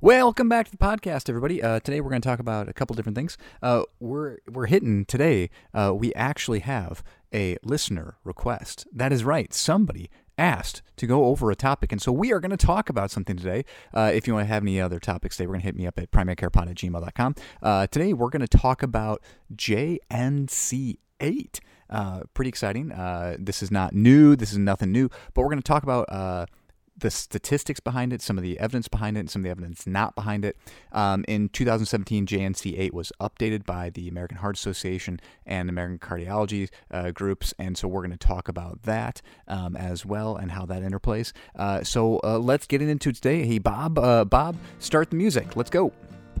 Welcome back to the podcast, everybody. Today we're going to talk about a couple different things. We're hitting today. We actually have a listener request. That is right. Somebody asked to go over a topic, and so we are going to talk about something today. If you want to have any other topics today, we're going to hit me up at primarycarepod@gmail.com. Today we're going to talk about JNC8. Pretty exciting. This is not new. This is nothing new. But we're going to talk about the statistics behind it, some of the evidence behind it, and some of the evidence not behind it. In 2017, JNC8 was updated by the American Heart Association and American Cardiology groups, and so we're going to talk about that as well and how that interplays. So let's get into today. Hey, Bob, start the music. Let's go. The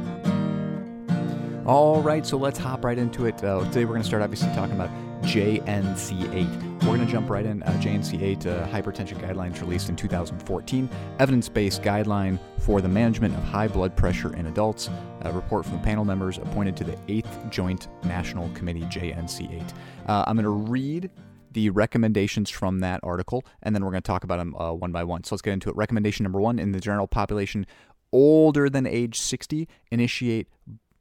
All right, so let's hop right into it. Today we're going to start obviously talking about JNC8. We're going to jump right in. JNC8 hypertension guidelines released in 2014, evidence-based guideline for the management of high blood pressure in adults. A report from panel members appointed to the 8th Joint National Committee, JNC8. I'm going to read the recommendations from that article, and then we're going to talk about them one by one. So let's get into it. Recommendation number 1, in the general population older than age 60, initiate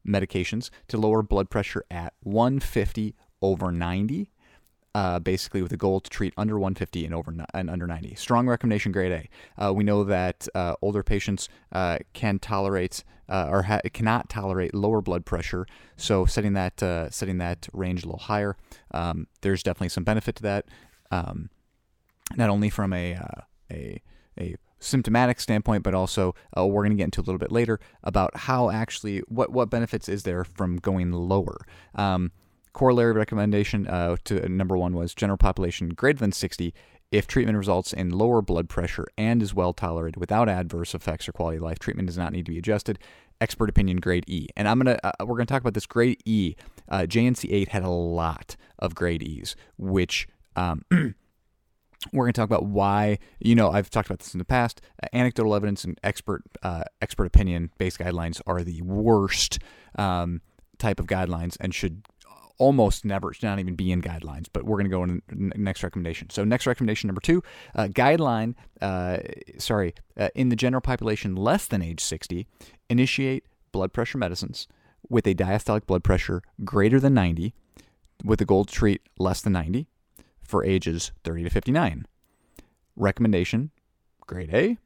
medications to lower blood pressure at 150/90, basically with a goal to treat under 150 and under 90. Strong recommendation, grade A. We know that older patients cannot tolerate lower blood pressure, so setting that range a little higher. There's definitely some benefit to that, not only from a symptomatic standpoint, but also we're going to get into a little bit later about how actually what benefits is there from going lower. Corollary recommendation to number 1 was general population greater than 60 if treatment results in lower blood pressure and is well tolerated without adverse effects or quality of life. Treatment does not need to be adjusted. Expert opinion, grade E. And we're gonna talk about this grade E. JNC8 had a lot of grade E's, which we're going to talk about why. I've talked about this in the past. Anecdotal evidence and expert opinion-based guidelines are the worst type of guidelines and should almost never, should not even be in guidelines. But we're going to go in next recommendation. So next recommendation, number 2, in the general population less than age 60, initiate blood pressure medicines with a diastolic blood pressure greater than 90 with a goal to treat less than 90. For ages 30 to 59. Recommendation, grade A.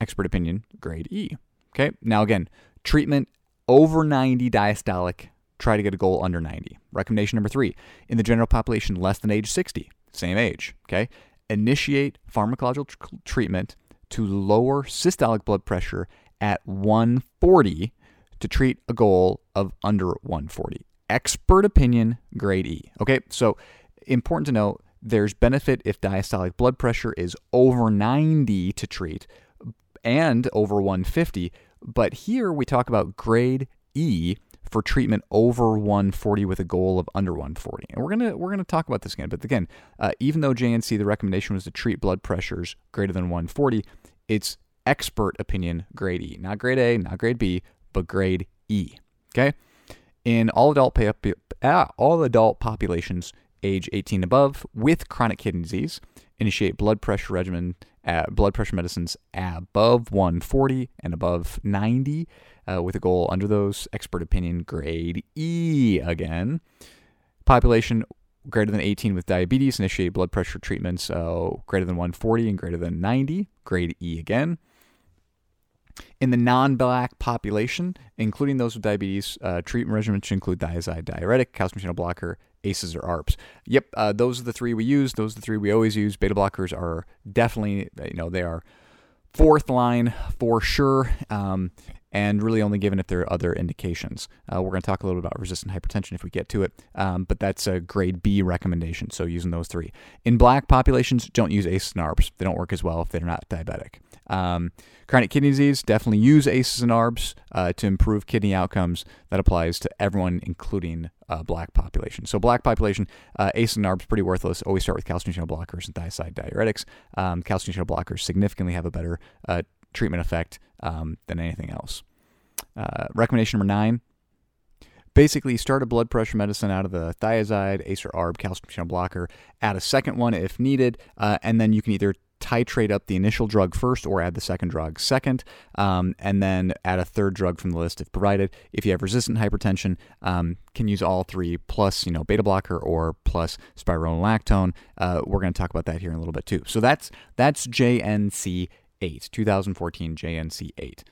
Expert opinion, grade E. Okay, now again, treatment over 90 diastolic, try to get a goal under 90. Recommendation number 3, in the general population less than age 60, same age, okay, initiate pharmacological treatment to lower systolic blood pressure at 140 to treat a goal of under 140. Expert opinion, grade E. Okay, so important to note, there's benefit if diastolic blood pressure is over 90 to treat and over 150, but here we talk about grade E for treatment over 140 with a goal of under 140. And we're gonna talk about this again, but again, even though JNC, the recommendation was to treat blood pressures greater than 140, it's expert opinion, grade E. Not grade A, not grade B, but grade E, okay? In all adult populations, age 18 above with chronic kidney disease, initiate blood pressure regimen, blood pressure medicines above 140 and above 90 with a goal under those. Expert opinion, grade E again. Population greater than 18 with diabetes, initiate blood pressure treatments greater than 140 and greater than 90, grade E again. In the non-Black population, including those with diabetes, treatment regimen should include thiazide diuretic, calcium channel blocker, ACEs or ARBs. Yep, those are the 3 we use. Those are the 3 we always use. Beta blockers are definitely, they are fourth line for sure, and really only given if there are other indications. We're going to talk a little bit about resistant hypertension if we get to it, but that's a grade B recommendation, so using those 3. In Black populations, don't use ACEs and ARBs. They don't work as well if they're not diabetic. Chronic kidney disease, definitely use ACEs and ARBs to improve kidney outcomes. That applies to everyone, including black population. So black population, ACE and ARBs, pretty worthless. Always start with calcium channel blockers and thiazide diuretics. Calcium channel blockers significantly have a better treatment effect than anything else. Recommendation number 9. Basically, start a blood pressure medicine out of the thiazide, ACE or ARB, calcium channel blocker. Add a second one if needed, and then you can either titrate up the initial drug first or add the second drug second, and then add a third drug from the list if provided. If you have resistant hypertension, can use all three plus, beta blocker or plus spironolactone. We're going to talk about that here in a little bit too. So that's JNC8, 2014 JNC8.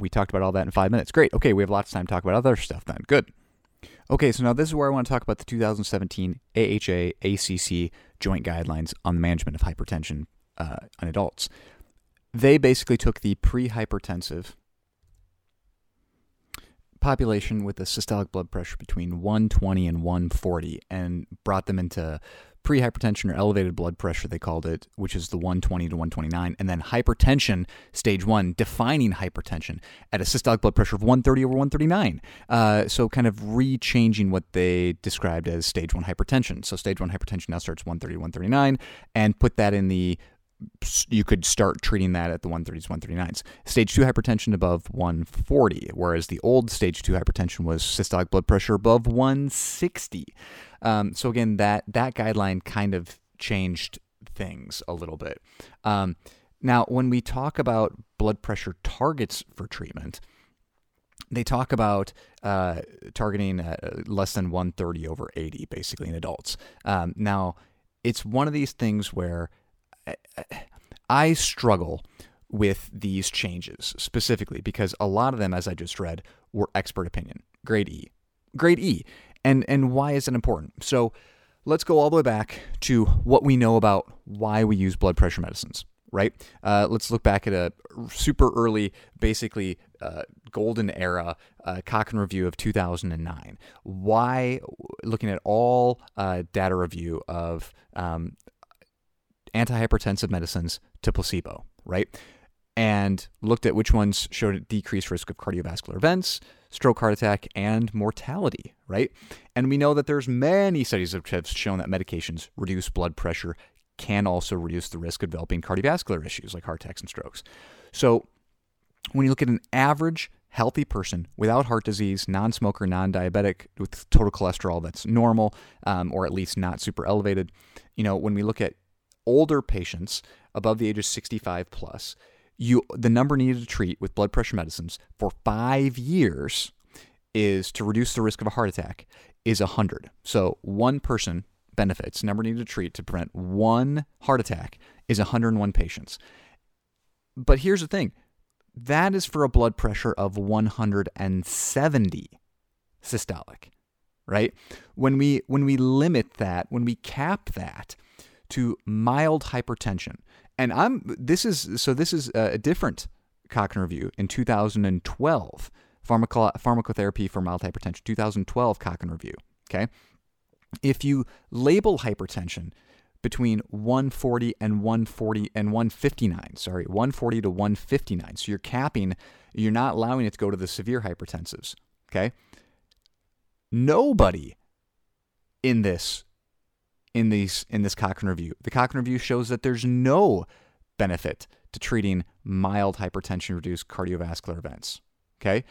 We talked about all that in 5 minutes. Great. Okay, we have lots of time to talk about other stuff then. Good. Okay, so now this is where I want to talk about the 2017 AHA-ACC Joint Guidelines on the Management of Hypertension on Adults. They basically took the pre-hypertensive population with a systolic blood pressure between 120 and 140 and brought them into pre-hypertension or elevated blood pressure, they called it, which is the 120 to 129, and then hypertension, stage 1, defining hypertension at a systolic blood pressure of 130 over 139. So kind of re-changing what they described as stage 1 hypertension. So stage 1 hypertension now starts 130 to 139 and put that in the, you could start treating that at the 130s, 139s. Stage 2 hypertension above 140, whereas the old stage 2 hypertension was systolic blood pressure above 160. So again, that guideline kind of changed things a little bit. Now, when we talk about blood pressure targets for treatment, they talk about targeting less than 130 over 80, basically, in adults. Now, it's one of these things where I struggle with these changes specifically because a lot of them, as I just read, were expert opinion, grade E. And why is it important? So let's go all the way back to what we know about why we use blood pressure medicines, right? Let's look back at a super early, basically golden era Cochrane review of 2009. Why, looking at all data review of antihypertensive medicines to placebo, right? And looked at which ones showed a decreased risk of cardiovascular events, stroke, heart attack, and mortality, right? And we know that there's many studies that have shown that medications reduce blood pressure can also reduce the risk of developing cardiovascular issues like heart attacks and strokes. So when you look at an average healthy person without heart disease, non-smoker, non-diabetic, with total cholesterol that's normal, or at least not super elevated, when we look at older patients above the age of 65 plus, the number needed to treat with blood pressure medicines for 5 years is to reduce the risk of a heart attack is 100. So one person benefits, number needed to treat to prevent one heart attack is 101 patients. But here's the thing, that is for a blood pressure of 170 systolic, right? When we limit that, when we cap that to mild hypertension. And this is a different Cochrane review in 2012, pharmacotherapy for mild hypertension, 2012 Cochrane review, okay? If you label hypertension between 140 to 159, so you're capping, you're not allowing it to go to the severe hypertensives, okay? Nobody in this Cochrane review. The Cochrane review shows that there's no benefit to treating mild hypertension reduced cardiovascular events. Okay?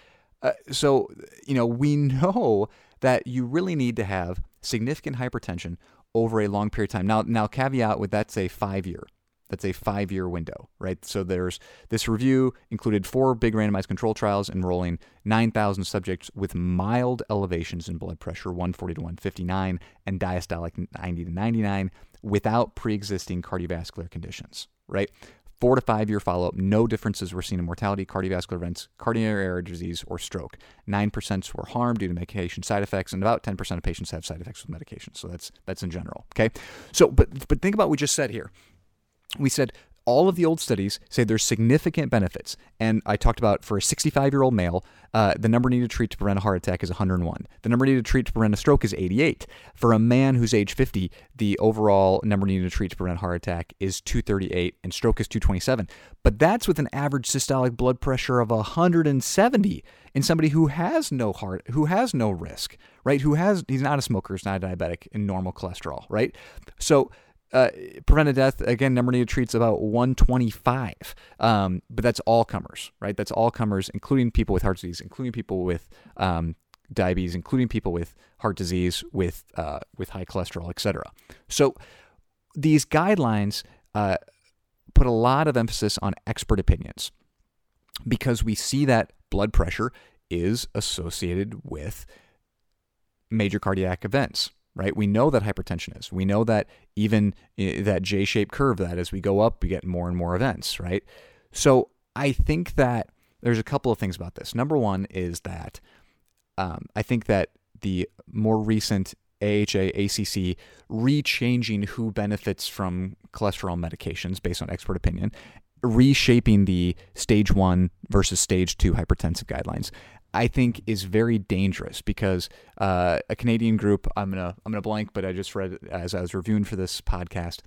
So, we know that you really need to have significant hypertension over a long period of time. Now caveat with that's a five-year window, right? So there's this review included 4 big randomized control trials enrolling 9,000 subjects with mild elevations in blood pressure, 140 to 159, and diastolic 90 to 99, without pre-existing cardiovascular conditions, right? 4 to 5 year follow-up, no differences were seen in mortality, cardiovascular events, cardiovascular disease, or stroke. 9% were harmed due to medication side effects, and about 10% of patients have side effects with medication. So that's in general, okay? So, but think about what we just said here. We said all of the old studies say there's significant benefits. And I talked about for a 65-year-old male, the number needed to treat to prevent a heart attack is 101. The number needed to treat to prevent a stroke is 88. For a man who's age 50, the overall number needed to treat to prevent a heart attack is 238 and stroke is 227. But that's with an average systolic blood pressure of 170 in somebody who has no heart, who has no risk, right? He's not a smoker, he's not a diabetic, and normal cholesterol, right? So prevented death, again, number needed treats about 125, but that's all comers, right? That's all comers, including people with heart disease, including people with diabetes, including people with heart disease, with high cholesterol, etc. So these guidelines put a lot of emphasis on expert opinions because we see that blood pressure is associated with major cardiac events, right? We know that hypertension is. We know that even that J-shaped curve, that as we go up, we get more and more events, right? So I think that there's a couple of things about this. Number one is that I think that the more recent AHA-ACC rechanging who benefits from cholesterol medications based on expert opinion, reshaping the stage 1 versus stage 2 hypertensive guidelines, I think is very dangerous because a Canadian group, I'm gonna blank, but I just read as I was reviewing for this podcast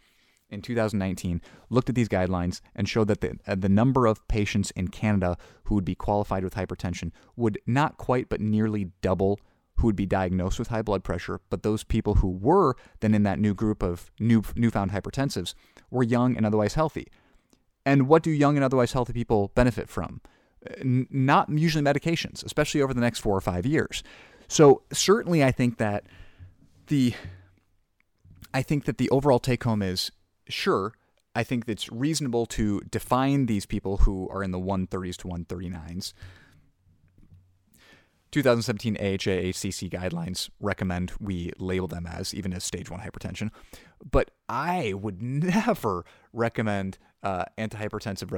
in 2019, looked at these guidelines and showed that the number of patients in Canada who would be qualified with hypertension would not quite but nearly double who would be diagnosed with high blood pressure, but those people who were then in that new group of newfound hypertensives were young and otherwise healthy. And what do young and otherwise healthy people benefit from? Not usually medications, especially over the next 4 or 5 years. So certainly I think that the overall take home is, sure, I think it's reasonable to define these people who are in the 130s to 139s. 2017 AHA-ACC guidelines recommend we label them as, even as stage 1 hypertension. But I would never recommend antihypertensive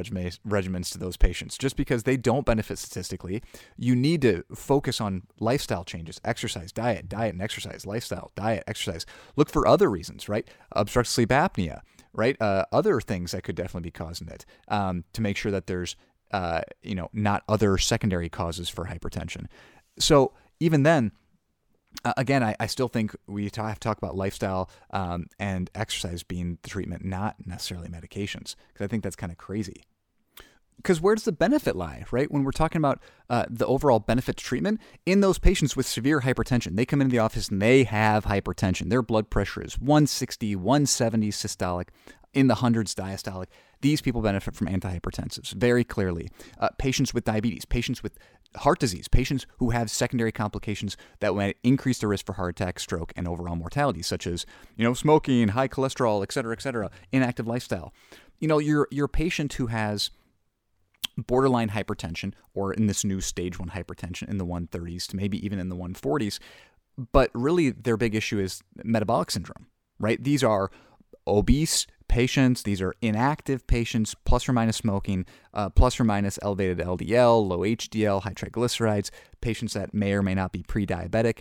regimens to those patients just because they don't benefit statistically. You need to focus on lifestyle changes, exercise, diet and exercise, lifestyle, diet, exercise. Look for other reasons, right? Obstructive sleep apnea, right? Other things that could definitely be causing it to make sure that there's, not other secondary causes for hypertension. So even then, again, I still think we have to talk about lifestyle and exercise being the treatment, not necessarily medications, because I think that's kind of crazy. Because where does the benefit lie, right? When we're talking about the overall benefit to treatment, in those patients with severe hypertension, they come into the office and they have hypertension. Their blood pressure is 160, 170 systolic, in the hundreds diastolic. These people benefit from antihypertensives very clearly. Patients with diabetes, patients with heart disease, patients who have secondary complications that might increase the risk for heart attack, stroke, and overall mortality, such as, smoking, high cholesterol, et cetera, inactive lifestyle. Your patient who has borderline hypertension, or in this new stage 1 hypertension in the 130s to maybe even in the 140s, but really their big issue is metabolic syndrome, right? These are obese patients, these are inactive patients, plus or minus smoking, plus or minus elevated LDL, low HDL, high triglycerides, patients that may or may not be pre-diabetic,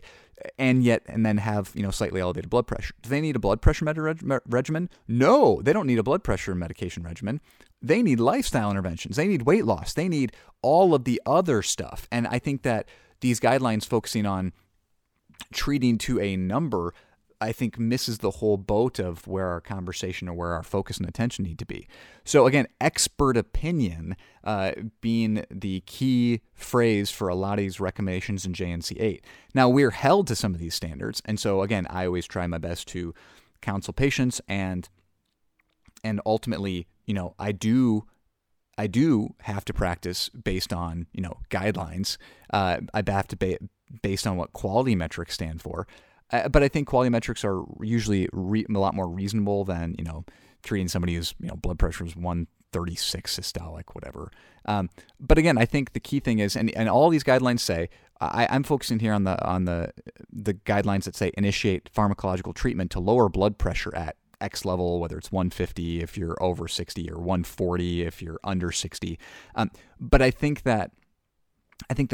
and then have slightly elevated blood pressure. Do they need a blood pressure regimen? No, they don't need a blood pressure medication regimen. They need lifestyle interventions. They need weight loss. They need all of the other stuff. And I think that these guidelines focusing on treating to a number, I think, misses the whole boat of where our conversation or where our focus and attention need to be. So again, expert opinion being the key phrase for a lot of these recommendations in JNC8. Now, we're held to some of these standards. And so again, I always try my best to counsel patients and ultimately, I do have to practice based on, guidelines. I have to based on what quality metrics stand for. But I think quality metrics are usually a lot more reasonable than, treating somebody whose, blood pressure is 136 systolic, whatever. But again, I think the key thing is, and all these guidelines say, I'm focusing here on the guidelines that say initiate pharmacological treatment to lower blood pressure at X level, whether it's 150 if you're over 60 or 140 if you're under 60. But I think the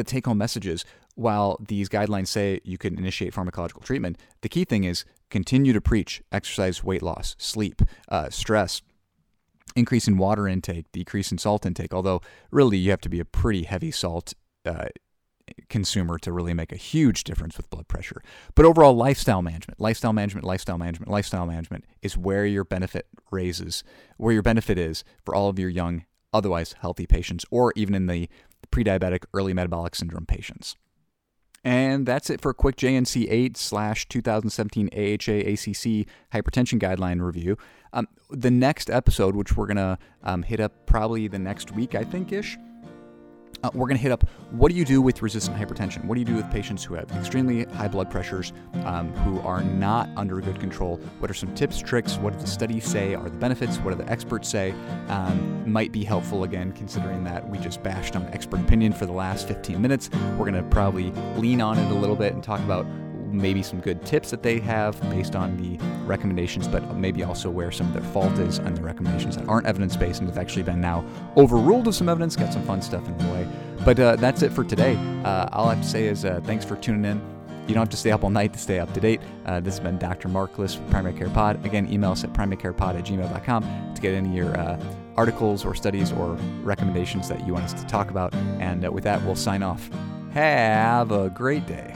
take-home message is, while these guidelines say you can initiate pharmacological treatment, the key thing is continue to preach exercise, weight loss, sleep, stress, increase in water intake, decrease in salt intake, although really you have to be a pretty heavy salt consumer to really make a huge difference with blood pressure. But overall, lifestyle management is where your benefit is for all of your young, otherwise healthy patients, or even in the pre-diabetic early metabolic syndrome patients. And that's it for a quick JNC8/2017 AHA-ACC hypertension guideline review. The next episode, which we're going to hit up probably the next week, I think-ish, we're going to hit up what do you do with resistant hypertension? What do you do with patients who have extremely high blood pressures, who are not under good control? What are some tips, tricks? What do the studies say are the benefits? What do the experts say? Might be helpful, again, considering that we just bashed on expert opinion for the last 15 minutes. We're going to probably lean on it a little bit and talk about maybe some good tips that they have based on the recommendations, but maybe also where some of their fault is on the recommendations that aren't evidence-based and have actually been now overruled of some evidence. Got some fun stuff in the way. But that's it for today. All I have to say is thanks for tuning in. You don't have to stay up all night to stay up to date. This has been Dr. Mark List with Primary Care Pod. Again, email us at primarycarepod@gmail.com to get any of your articles or studies or recommendations that you want us to talk about. And with that, we'll sign off. Have a great day.